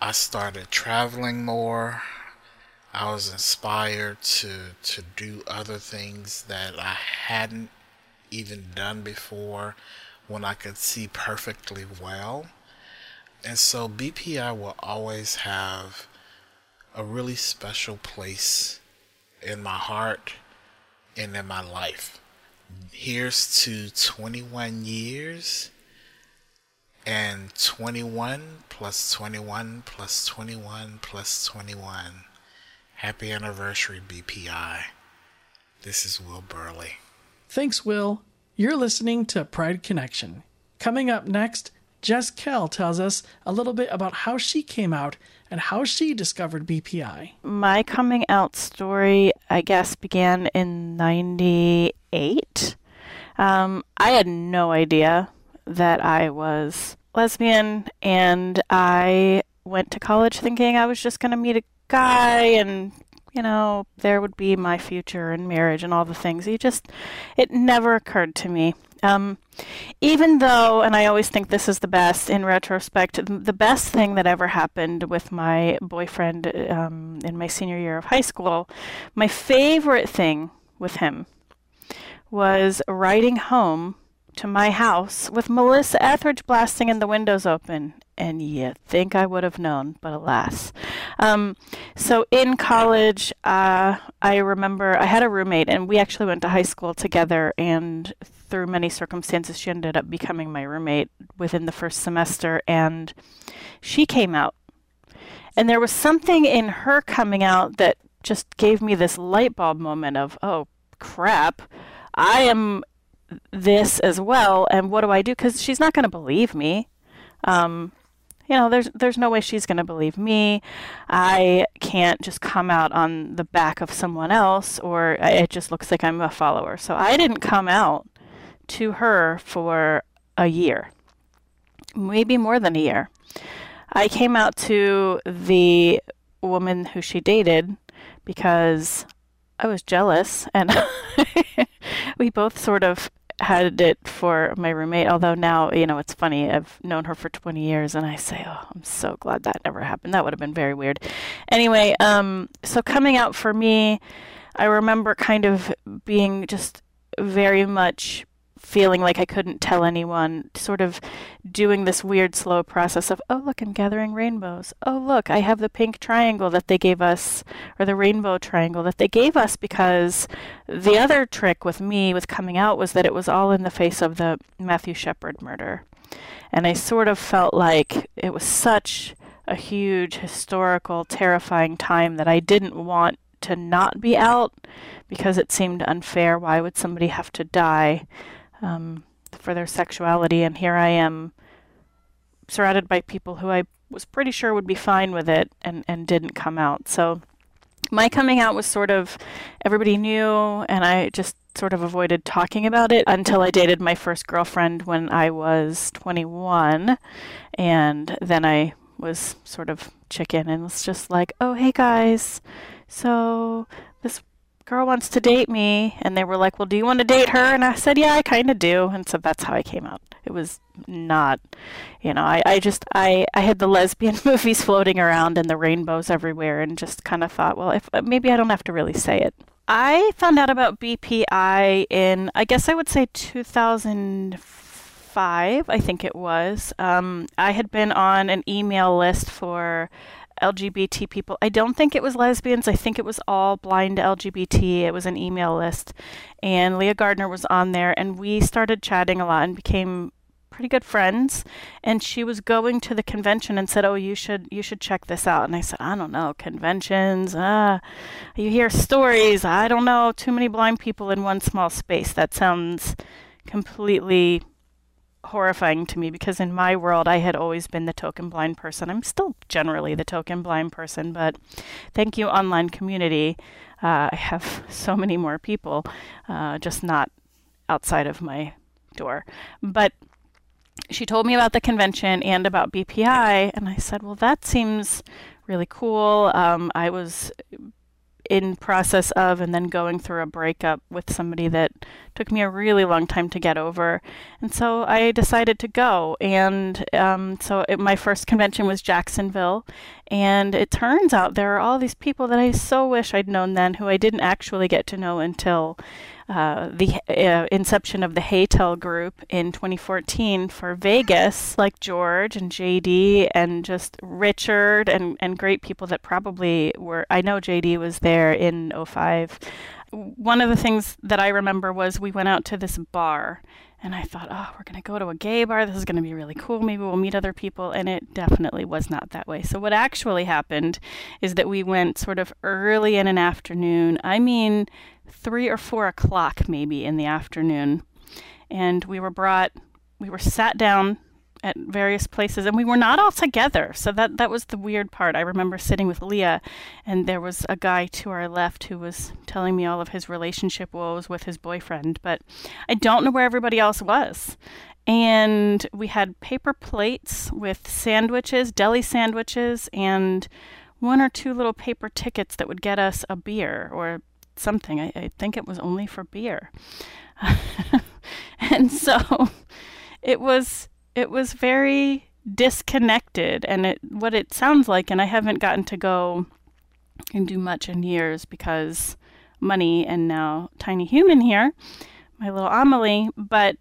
I started traveling more. I was inspired to do other things that I hadn't even done before, when I could see perfectly well. And so BPI will always have a really special place in my heart and in my life. Here's to 21 years And 21 plus 21 plus 21 plus 21. Happy anniversary, BPI. This is Will Burley. Thanks, Will. You're listening to Pride Connection. Coming up next, Jess Kell tells us a little bit about how she came out and how she discovered BPI. My coming out story, I guess, began in 98. I had no idea that I was lesbian, and I went to college thinking I was just going to meet a guy and, you know, there would be my future and marriage and all the things. It never occurred to me. Even though, and I always think this is the best, in retrospect, the best thing that ever happened with my boyfriend in my senior year of high school, my favorite thing with him was riding home to my house with Melissa Etheridge blasting and the windows open. And you think I would have known, but alas. So in college, I remember I had a roommate, and we actually went to high school together, and through many circumstances, she ended up becoming my roommate within the first semester, and she came out. And there was something in her coming out that just gave me this light bulb moment of, oh, crap, I am this as well, and what do I do? Because she's not going to believe me. You know, there's no way she's going to believe me. I can't just come out on the back of someone else, or it just looks like I'm a follower. So I didn't come out to her for a year, maybe more than a year. I came out to the woman who she dated because I was jealous, and we both sort of had it for my roommate, although now, you know, it's funny, I've known her for 20 years and I say, oh, I'm so glad that never happened. That would have been very weird. Anyway, so coming out for me, I remember kind of being just very much feeling like I couldn't tell anyone, sort of doing this weird slow process of, oh, look, I'm gathering rainbows. Oh, look, I have the pink triangle that they gave us, or the rainbow triangle that they gave us, because the other trick with me with coming out was that it was all in the face of the Matthew Shepard murder. And I sort of felt like it was such a huge, historical, terrifying time that I didn't want to not be out because it seemed unfair. Why would somebody have to die for their sexuality? And here I am surrounded by people who I was pretty sure would be fine with it and didn't come out. So my coming out was sort of, everybody knew, and I just sort of avoided talking about it until I dated my first girlfriend when I was 21. And then I was sort of chicken and was just like, oh, hey guys, so this girl wants to date me, and they were like, well, do you want to date her? And I said, yeah, I kind of do. And so that's how I came out. It was not, you know, I had the lesbian movies floating around and the rainbows everywhere, and just kind of thought, well, if maybe I don't have to really say it. I found out about BPI in, I guess I would say 2005, I think it was. I had been on an email list for LGBT people. I don't think it was lesbians. I think it was all blind LGBT. It was an email list. And Leah Gardner was on there, and we started chatting a lot and became pretty good friends. And she was going to the convention and said, oh, you should check this out. And I said, I don't know, conventions. You hear stories. I don't know. Too many blind people in one small space. That sounds completely horrifying to me, because in my world I had always been the token blind person. I'm still generally the token blind person, but thank you, online community. I have so many more people, just not outside of my door. But she told me about the convention and about BPI, and I said, well, that seems really cool. I was in process of and then going through a breakup with somebody that took me a really long time to get over. And so I decided to go. And my first convention was Jacksonville. And it turns out there are all these people that I so wish I'd known then, who I didn't actually get to know until the inception of the Haytel Group in 2014 for Vegas, like George and JD and just Richard and great people that probably were, I know JD was there in 05. One of the things that I remember was we went out to this bar And I thought, oh, we're going to go to a gay bar. This is going to be really cool. Maybe we'll meet other people. And it definitely was not that way. So what actually happened is that we went sort of early in an afternoon. I mean, 3 or 4 o'clock maybe in the afternoon. And we were sat down at various places, and we were not all together. So that was the weird part. I remember sitting with Leah, and there was a guy to our left who was telling me all of his relationship woes with his boyfriend, but I don't know where everybody else was. And we had paper plates with sandwiches, deli sandwiches, and 1 or 2 little paper tickets that would get us a beer or something. I think it was only for beer. And so it was very disconnected, and what it sounds like, and I haven't gotten to go and do much in years because money and now tiny human here, my little Amelie, but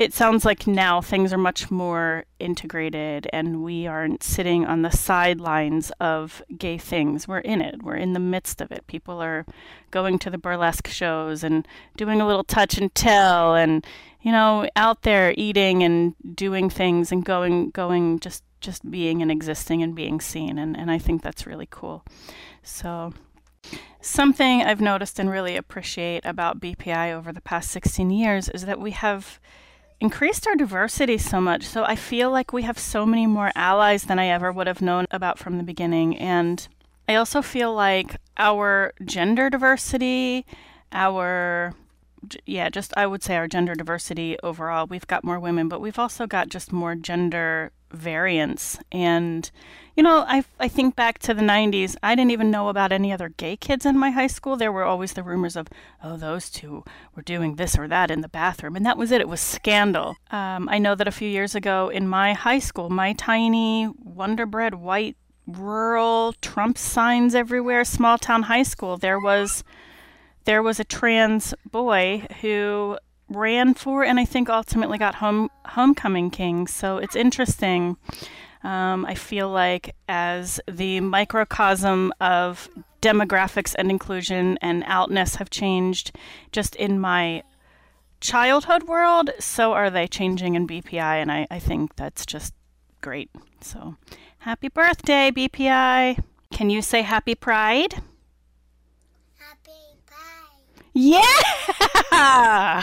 it sounds like now things are much more integrated, and we aren't sitting on the sidelines of gay things. We're in it. We're in the midst of it. People are going to the burlesque shows and doing a little touch and tell, and, you know, out there eating and doing things and going, just being and existing and being seen. And I think that's really cool. So something I've noticed and really appreciate about BPI over the past 16 years is that we have increased our diversity so much. So I feel like we have so many more allies than I ever would have known about from the beginning. And I also feel like our gender diversity, I would say our gender diversity overall, we've got more women, but we've also got just more gender variance. And, you know, I think back to the 90s, I didn't even know about any other gay kids in my high school. There were always the rumors of, oh, those two were doing this or that in the bathroom. And that was it. It was scandal. I know that a few years ago in my high school, my tiny Wonder Bread white rural Trump signs everywhere, small town high school, there was a trans boy who ran for and I think ultimately got homecoming king. So it's interesting. I feel like as the microcosm of demographics and inclusion and outness have changed just in my childhood world, so are they changing in BPI, and I think that's just great. So happy birthday, BPI. Can you say happy pride? Happy pride. Yeah!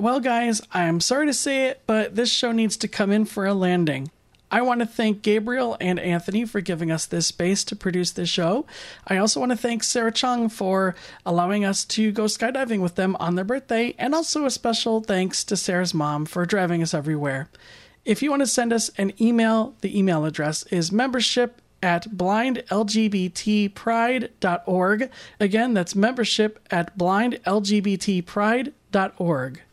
Well, guys, I'm sorry to say it, but this show needs to come in for a landing. I want to thank Gabriel and Anthony for giving us this space to produce this show. I also want to thank Sarah Chung for allowing us to go skydiving with them on their birthday, and also a special thanks to Sarah's mom for driving us everywhere. If you want to send us an email, the email address is membership@blindlgbtpride.org. Again, that's membership@blindlgbtpride.org.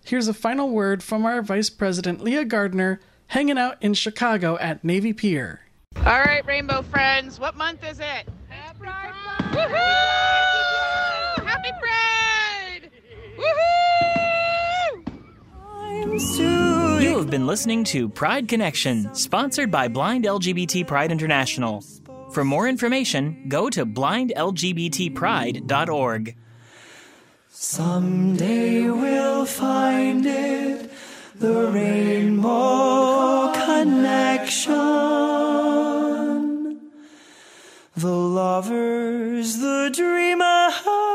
Here's a final word from our Vice President, Leah Gardner, hanging out in Chicago at Navy Pier. All right, Rainbow friends, what month is it? Happy Pride! Woohoo! Happy Pride! Woohoo! You have been listening to Pride Connection, sponsored by Blind LGBT Pride International. For more information, go to blindlgbtpride.org. Someday we'll find it, the Rainbow Connection. The lovers, the dreamers.